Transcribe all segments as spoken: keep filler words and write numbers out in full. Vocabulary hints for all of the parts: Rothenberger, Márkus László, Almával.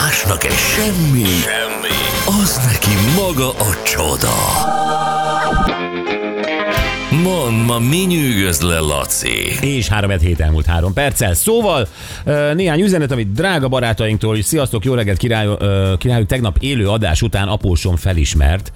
másnak egy semmi, semmi, az neki maga a csoda. Mondd, ma mi nyűgöz le, Laci? És három hét elmúlt három perccel. Szóval néhány üzenet, amit drága barátainktól is. Sziasztok, jó reggelt, király, királyuk, tegnap élő adás után apósom felismert,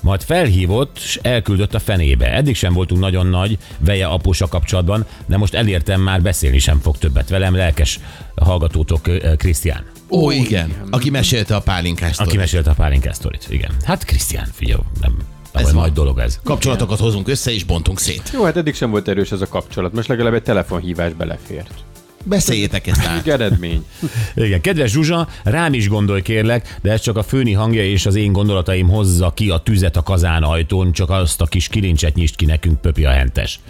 majd felhívott, és elküldött a fenébe. Eddig sem voltunk nagyon nagy veje apósa kapcsolatban, de most elértem, már beszélni sem fog többet velem. Lelkes hallgatótok, Krisztián. Ó, igen, aki mesélte a pálinkás sztorit. Aki mesélte a pálinkás sztorit, igen. Hát Krisztián, figyelj, nem... Ez nagy dolog ez. Kapcsolatokat hozunk össze és bontunk szét. Jó, hát eddig sem volt erős ez a kapcsolat. Most legalább egy telefonhívás belefért. Beszéljétek ezt át. Eredmény. Igen, kedves Zsuzsa, rám is gondolj kérlek, de ez csak a főni hangja és az én gondolataim hozza ki a tüzet a kazán ajtón, csak azt a kis kilincset nyisd ki nekünk, Pöpi a hentes.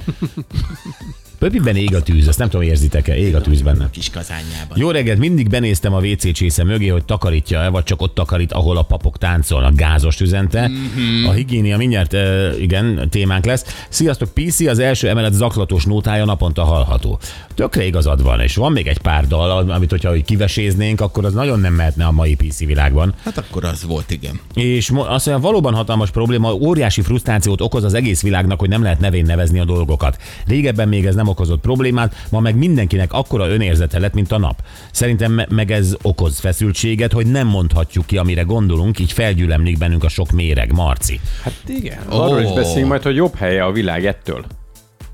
Pöpiben ég a tűz, azt nem tudom, érzitek-e, ég a tűz benne. Kis kazánjában. Jó reggelt, mindig benéztem a vé cé csésze mögé, hogy takarítja-e, vagy csak ott takarít, ahol a papok táncolnak, gázos üzente. Mm-hmm. A higiénia mindjárt, e, igen, témánk lesz. Sziasztok, pé cé, az első emelet zaklatos nótája naponta hallható. Tökre igazad van, és van még egy pár dal, amit hogyha kiveséznénk, akkor az nagyon nem mehetne a mai pé cé világban. Hát akkor az volt, igen. És azt mondja, valóban hatalmas probléma, óriási frusztrációt okoz az egész világnak, hogy nem lehet nevén nevezni a dolgokat. Régebben még ez nem okozott problémát, ma meg mindenkinek akkora önérzete lett, mint a nap. Szerintem meg ez okoz feszültséget, hogy nem mondhatjuk ki, amire gondolunk, így felgyülemlik bennünk a sok méreg, Marci. Hát igen, oh. Arról is beszélünk majd, hogy jobb helye a világ ettől.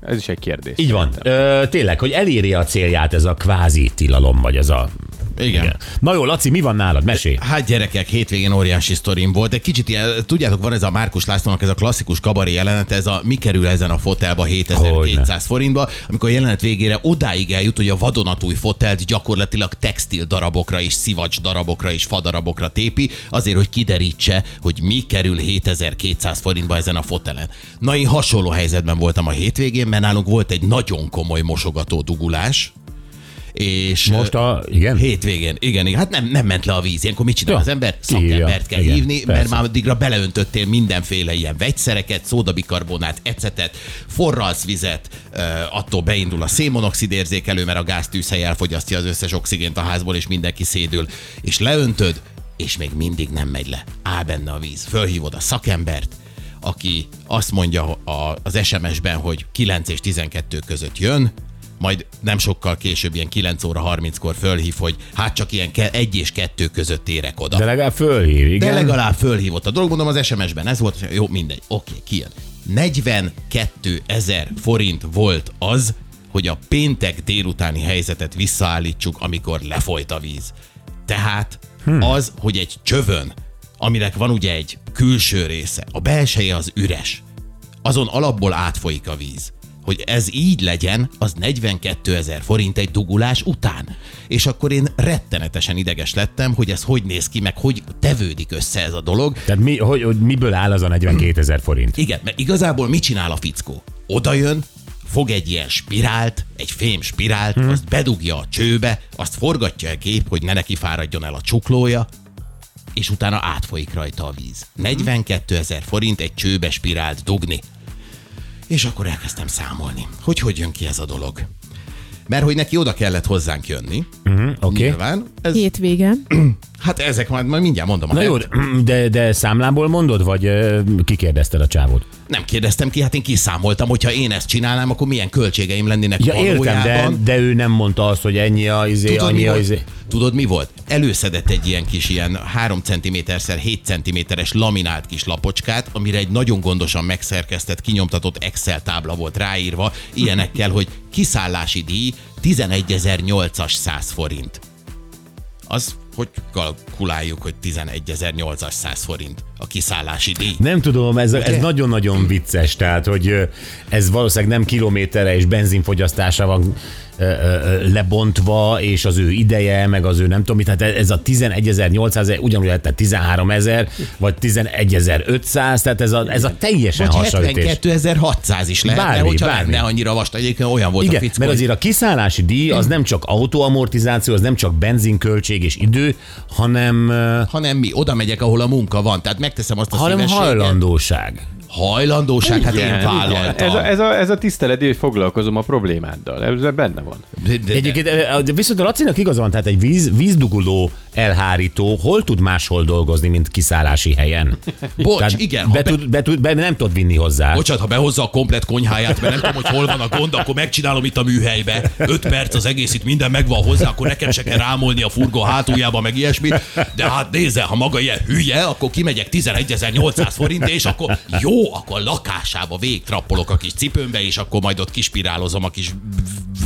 Ez is egy kérdés. Így van. Ö, tényleg, hogy eléri a célját ez a kvázi tilalom, vagy ez a... Igen. Igen. Na jó, Laci, mi van nálad? Mesélj. Hát gyerekek, hétvégén óriási sztorim volt. Egy kicsit ilyen, tudjátok, van ez a Márkus Lászlónak ez a klasszikus kabaré jelenet, ez a mi kerül ezen a fotelba hétezer-kétszáz forintba, amikor a jelenet végére odáig eljut, hogy a vadonatúj fotelt gyakorlatilag textil darabokra és szivacs darabokra és fadarabokra tépi, azért, hogy kiderítse, hogy mi kerül hétezer-kétszáz forintba ezen a fotelen. Na, én hasonló helyzetben voltam a hétvégén, mert nálunk volt egy nagyon komoly mosogató dugulás. És most a igen? hétvégén. Igen, igen, hát nem, nem ment le a víz. Ilyenkor mit csinál ja, az ember? Szakembert kell igen, hívni, persze. Mert már addigra beleöntöttél mindenféle ilyen vegyszereket, szódabikarbonát, ecetet, forralsz vizet, attól beindul a szénmonoxid érzékelő, mert a gáztűzhely elfogyasztja az összes oxigént a házból, és mindenki szédül. És leöntöd, és még mindig nem megy le. Áll benne a víz. Fölhívod a szakembert, aki azt mondja az es em es-ben, hogy kilenc és tizenkettő között jön, majd nem sokkal később, ilyen kilenc óra harminckor fölhív, hogy hát csak ilyen egy és kettő között érek oda. De legalább fölhív, igen. De legalább fölhívott a dolog, mondom, az es em es-ben ez volt, jó, mindegy, oké, kijön. negyvenkettő ezer forint volt az, hogy a péntek délutáni helyzetet visszaállítsuk, amikor lefolyt a víz. Tehát hmm. az, hogy egy csövön, aminek van ugye egy külső része, a belseje az üres, azon alapból átfolyik a víz. Hogy ez így legyen, az negyvenkettő ezer forint egy dugulás után. És akkor én rettenetesen ideges lettem, hogy ez hogy néz ki, meg hogy tevődik össze ez a dolog. Tehát mi, hogy, hogy miből áll az a negyvenkétezer forint? Igen, mert igazából mit csinál a fickó? Oda jön, fog egy ilyen spirált, egy fém spirált, hmm. azt bedugja a csőbe, azt forgatja a gép, hogy ne neki fáradjon el a csuklója, és utána átfolyik rajta a víz. negyvenkettő ezer forint egy csőbe spirált dugni. És akkor elkezdtem számolni, hogy hogy jön ki ez a dolog. Mert hogy neki oda kellett hozzánk jönni. Uh-huh, oké. Okay. Ez... Hétvégen. Hát ezek majd, majd mindjárt mondom. Na jó, de, de számlából mondod, vagy kikérdezted a csávót? Nem kérdeztem ki, hát én kiszámoltam, hogyha én ezt csinálnám, akkor milyen költségeim lennének ja, valójában. Értem, de, de ő nem mondta azt, hogy ennyi a izé, tudod, annyi a izé. Tudod, mi volt? Előszedett egy ilyen kis, ilyen három centiméter szer hét centiméteres laminált kis lapocskát, amire egy nagyon gondosan megszerkesztett, kinyomtatott Excel tábla volt ráírva, ilyenekkel, hogy kiszállási díj tizenegyezer-nyolcszáz forint. Az... Hogy kalkuláljuk, hogy tizenegyezer-nyolcszáz forint a kiszállási díj? Nem tudom, ez, ez nagyon-nagyon vicces, tehát, hogy ez valószínűleg nem kilométerre és benzinfogyasztásra van lebontva, és az ő ideje, meg az ő nem tudom, tehát ez a tizenegyezer-nyolcszáz, ugyanúgy lett tizenháromezer, vagy tizenegyezer-ötszáz, tehát ez a, ez a teljesen hasonlítás. hetvenkettőezer-hatszáz is lehetne, bármi, hogyha bármi. Lenne annyira vastag, egyébként olyan volt. Igen, a fickó. Mert azért a kiszállási díj az nem csak autóamortizáció, az nem csak benzinköltség és idő, hanem... Hanem mi? Oda megyek, ahol a munka van, tehát megteszem azt a hanem szívességet. Hanem hajlandóság. Hajlandóság, igen, hát én vállaltam. Ez a, ez, a, ez a tiszteleti, hogy foglalkozom a problémáddal. Ez benne van. De, de, de. Egyébként viszont a Lacinak igaza van, tehát egy víz, vízduguló elhárító hol tud máshol dolgozni, mint kiszállási helyen? Bocs, tehát igen. Be, be... Tud, be, tud, be nem tud vinni hozzá. Bocsánat, ha behozza a komplet konyháját, mert nem tudom, hogy hol van a gond, akkor megcsinálom itt a műhelybe. Öt perc az egész, itt minden megvan hozzá, akkor nekem se kell rámolni a furgó hátuljába, meg ilyesmit. De hát nézze, ha maga ilyen hülye, akkor kimegyek tizenegyezer-nyolcszáz forint, és akkor jó, akkor lakásába végtrappolok a kis cipőmbe, és akkor majd ott kispirálozom a kis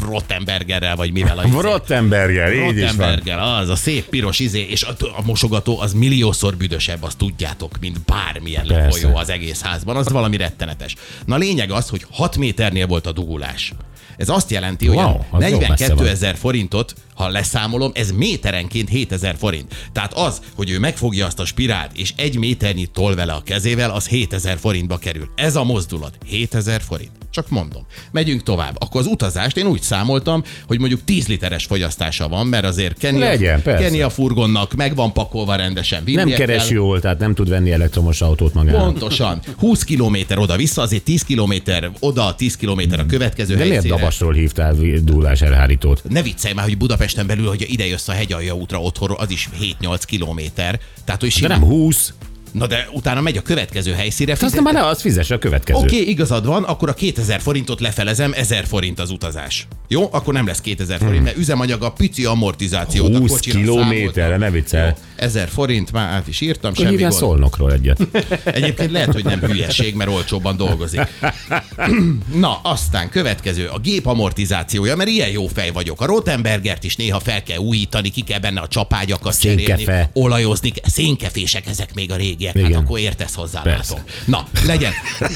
Rothenbergerrel, vagy mivel a... Rothenberger, így is van. Az a szép piros izé, és a, a mosogató az milliószor büdösebb, azt tudjátok, mint bármilyen lefolyó az egész házban, az valami rettenetes. Na lényeg az, hogy hat méternél volt a dugulás. Ez azt jelenti, hogy wow, negyvenkettőezer forintot, ha leszámolom, ez méterenként hétezer forint. Tehát az, hogy ő megfogja azt a spirált, és egy méternyi tol vele a kezével, az hétezer forintba kerül. Ez a mozdulat. hétezer forint. Csak mondom. Megyünk tovább. Akkor az utazást én úgy számoltam, hogy mondjuk tíz literes fogyasztása van, mert azért kenni a furgonnak, meg van pakolva rendesen. Nem keres jól, tehát nem tud venni elektromos autót magának. Pontosan. húsz kilométer oda-vissza, azért tíz kilométer oda, tíz kilométer a következő helyszínre. De miért Dabasról hívtál dúlás elhárítót? Ne viccelj már, hogy Budapesten belül, hogy ide jössz a Hegyalja útra otthonról, az is hét-nyolc kilométer. Tehát, hogy simán... De nem húsz. Na de utána megy a következő helyszínre. Azt már ne, az fizes a következő. Oké, okay, igazad van, akkor a kétezer forintot lefelezem, ezer forint az utazás. Jó, akkor nem lesz kétezer forint, mert üzemanyag, a pici amortizációt a kocsira kilométerre, ne viccelj. ezer forint, már át is írtam, akkor semmi gond. Szolnokról egyet. Egyébként lehet, hogy nem hülyeség, mert olcsóbban dolgozik. Na, aztán következő, a gép amortizációja, mert ilyen jó fej vagyok. A Rothenbergert is néha fel kell újítani, ki kell benne a csapágyakat cserélni, olajozni, szénkefések ezek még a régi. Hát igen. Akkor értesz hozzá, látom. Na, legyen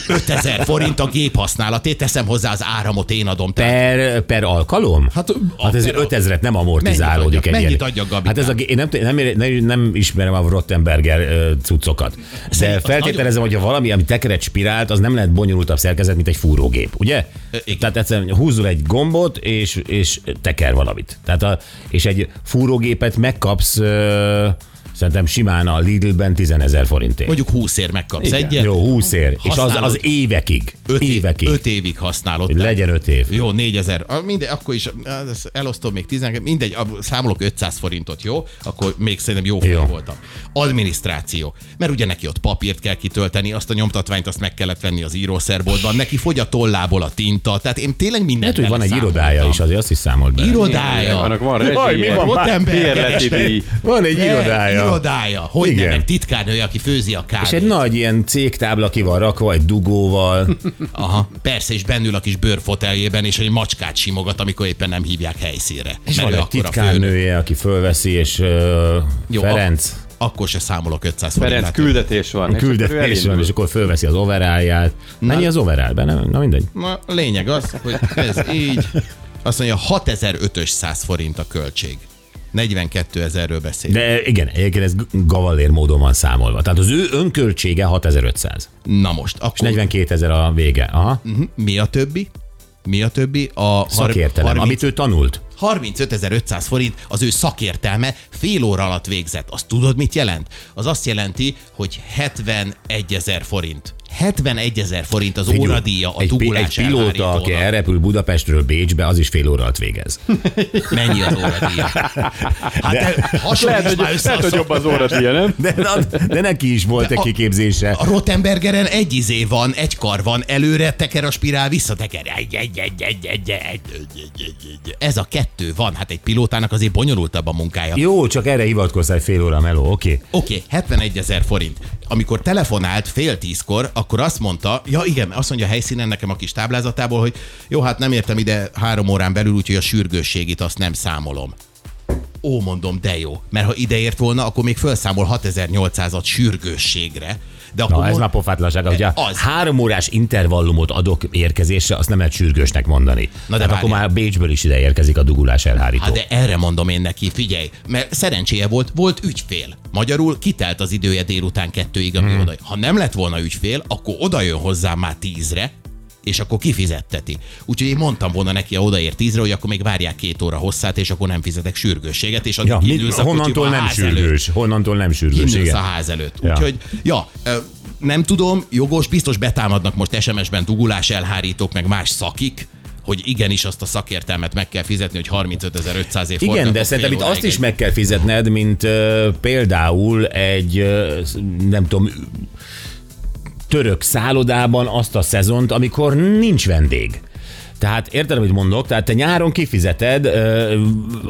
ötezer forint a géphasználatét, teszem hozzá az áramot, én adom. Per, per alkalom? Hát, hát ez ötezret nem amortizálódik egy. Mennyit adja, Gabi? Hát ez a, én nem, nem, nem, nem ismerem a Rothenberger cuccokat. De feltételezem, nagyon... hogy ha valami, ami tekeret spirált, az nem lehet bonyolultabb szerkezet, mint egy fúrógép, ugye? Igen. Tehát egyszerűen húzol egy gombot, és, és teker valamit. Tehát a, és egy fúrógépet megkapsz... Szerintem simán a Lidl-ben tizenezer forintért. Mondjuk húszért megkapsz. Igen. Egyet. Jó, húszért. És az, az évekig. Öt évekig. Öt évig használod. Legyen öt év. Jó, négyezer. Mindegy, akkor is elosztom még tizenkettő. Mindegy, számolok ötszáz forintot, jó? Akkor még szerintem jó, jó. voltam. Adminisztráció. Mert ugye neki ott papírt kell kitölteni, azt a nyomtatványt, azt meg kellett venni az írószerboltban. Neki fogy a tollából a tinta. Tehát én tényleg mindent hát, van egy irodája is, azért azt is számolt be. Irodája. Annak van rezsi. Van egy irodája. Irodája, hogy igen. Nem, titkárnője, aki főzi a kávét. És egy nagy ilyen cégtábla ki van rakva, egy dugóval. Aha, persze, és bennül a kis bőrfoteljében, és egy macskát simogat, amikor éppen nem hívják helyszínre. És van egy titkárnője, aki fölveszi, és uh, jó, Ferenc... A... akkor se számolok ötszáz forintát. Ferenc küldetés van. Küldetés van, és akkor fölveszi az overálját. Mennyi az overálben? Nem? Na mindegy. Na, lényeg az, hogy ez így. Azt mondja, hatezer-ötszáz forint a költség. negyvenkettőezerről beszélünk. De igen, egyébként ez gavallér módon van számolva. Tehát az ő önköltsége hatezer-ötszáz. Na most. Akkor... És negyvenkétezer a vége. Aha. Mi a többi? Mi a többi? A szakértelem, harminc... amit ő tanult. harmincötezer-ötszáz forint az ő szakértelme, fél óra alatt végzett. Azt tudod, mit jelent? Az azt jelenti, hogy hetvenegyezer forint. hetvenegyezer forint az Figyul, óradíja a dugulás elhárítónak. Egy pilóta, aki elrepül Budapestről Bécsbe, az is fél óra alatt végez. Mennyi az óradíja? Hát de, lehet, hogy, lehet hogy jobb az óradíja, nem? De, de, de neki is volt de egy a, kiképzése. A Rothenbergeren egy izé van, egy kar van, előre teker a spirál, visszateker. Egy, egy, egy, egy, egy, egy, egy. Ez a kettő van. Hát egy pilótának azért bonyolultabb a munkája. Jó, csak erre hivatkozzál, fél óra meló, oké. Okay. Oké, okay, hetvenegy ezer forint. Amikor telefonált fél tízkor, akkor azt mondta, ja igen, azt mondja a helyszínen nekem a kis táblázatából, hogy jó, hát nem értem ide három órán belül, úgyhogy a sürgősségét azt nem számolom. Ó, mondom, de jó, mert ha ideért volna, akkor még felszámol hatezer-nyolcszázat sürgősségre. De akkor na, mond... ez már pofátlanság, ugye három órás intervallumot adok érkezésre, azt nem lehet sürgősnek mondani. Na de akkor már Bécsből is ide érkezik a dugulás elhárító. Hát de erre mondom én neki, figyelj, mert szerencséje volt, volt ügyfél. Magyarul kitelt az idője délután kettőig, ami hmm. oda. Ha nem lett volna ügyfél, akkor oda jön hozzám már tízre, és akkor kifizetteti. Úgyhogy én mondtam volna neki, ha odaér tízre, hogy akkor még várják két óra hosszát, és akkor nem fizetek sürgősséget, és addig ja, indülsz a honnantól nem sürgős, honnantól nem sürgős. Indülsz a ház előtt. Úgyhogy, ja, ja nem tudom, jogos, biztos betámadnak most es em es-ben dugulás elhárítók, meg más szakik, hogy igenis azt a szakértelmet meg kell fizetni, hogy harmincötezer-ötszáz év. Igen, de szerintem itt azt is meg kell fizetned, mint uh, például egy, uh, nem tudom, török szállodában azt a szezont, amikor nincs vendég. Tehát érted, amit mondok, tehát te nyáron kifizeted uh,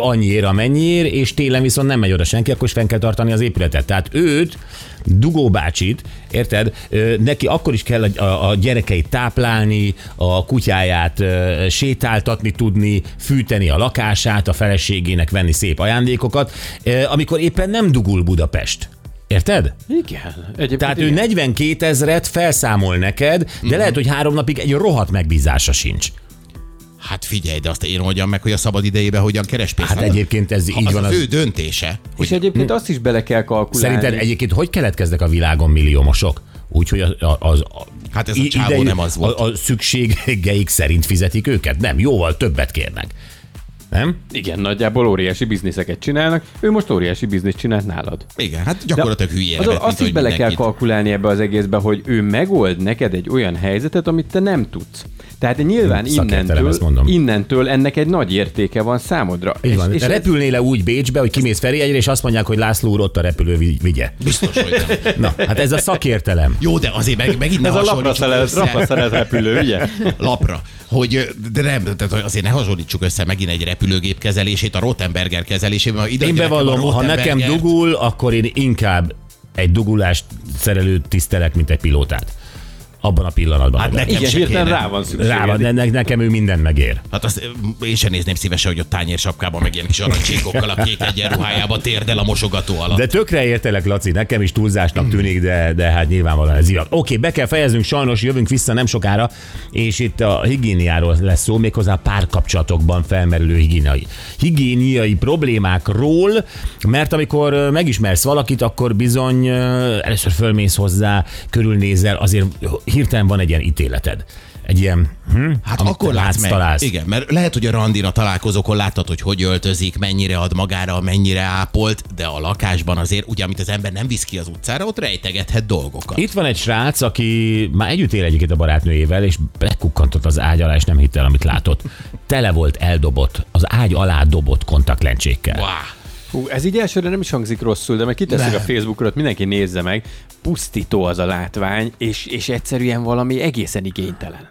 annyiért, amennyiért, és télen viszont nem megy oda senki, akkor is fenn kell tartani az épületet. Tehát őt, Dugó bácsit, érted, uh, neki akkor is kell a, a gyerekeit táplálni, a kutyáját uh, sétáltatni tudni, fűteni a lakását, a feleségének venni szép ajándékokat, uh, amikor éppen nem dugul Budapest. Érted? Igen. Egyébként tehát igen. Ő negyvenkétezret felszámol neked, de uh-huh. lehet, hogy három napig egy rohadt megbízása sincs. Hát figyelj, de azt én mondjam meg, hogy a szabad idejében hogyan keres pénzt. Hát egyébként ez így van. Az ő döntése. És egyébként azt is bele kell kalkulálni. Szerinted egyébként hogy keletkeznek a világon milliómosok? Úgyhogy az, az, hát ez a csávó nem az volt. A, a szükségeik szerint fizetik őket? Nem, jóval többet kérnek. Nem? Igen, nagyjából óriási bizniszeket csinálnak. Ő most óriási bizniszt csinált nálad. Igen, hát gyakorlatilag hülyére. Az, azt is bele kell kalkulálni ebbe az egészbe, hogy ő megold neked egy olyan helyzetet, amit te nem tudsz. Tehát nyilván innentől, innentől ennek egy nagy értéke van számodra. És, van, és repülnél le úgy Bécsbe, hogy kimész Ferihegyre, és azt mondják, hogy László úr ott a repülő vigye. Biztos, hogy nem. Na, hát ez a szakértelem. Jó, de azért meg, megint ne hasonlítsuk össze. Lapra szerez repülő, ugye? Lapra. Hogy, de nem, tehát azért ne hasonlítsuk össze megint egy repülőgép kezelését a Rothenberger kezelésében. Ide én bevallom, ha nekem dugul, akkor én inkább egy dugulást szerelőt tisztelek, mint egy pilótát. Abban a pillanatban. Hát nekem igen, hirtelen rá van szükség. Rá van, ne, nekem ő mindent megér. Hát azt én sem nézném szívesen, hogy ott tányérsapkában meg ilyen kis aranycsíkokkal a kék egyenruhájába térdel a mosogató alatt. De tökre értelek, Laci, nekem is túlzásnak tűnik, de, de hát nyilvánvalóan ez irat. Oké, be kell fejeznünk, sajnos jövünk vissza nem sokára, és itt a higiéniáról lesz szó, méghozzá párkapcsolatokban felmerülő higiéniai, higiéniai problémákról, mert amikor megismersz valakit, akkor bizony először fölmész hozzá, körülnézel, azért hirtelen van egy ilyen ítéleted. Egy ilyen, hm, hát akkor látsz, meg, találsz. Igen, mert lehet, hogy a randina találkozókon láttad, hogy hogy öltözik, mennyire ad magára, mennyire ápolt, de a lakásban azért, ugye, amit az ember nem visz ki az utcára, ott rejtegethet dolgokat. Itt van egy srác, aki már együtt él egyébként a barátnőjével, és bekukkantott az ágy alá, és nem hitt el, amit látott. Tele volt eldobott, az ágy alá dobott kontaktlencsékkel. Wow. Hú, ez így elsőre nem is hangzik rosszul, de meg kiteszik a Facebookra, mindenki nézze meg, pusztító az a látvány, és, és egyszerűen valami egészen igénytelen.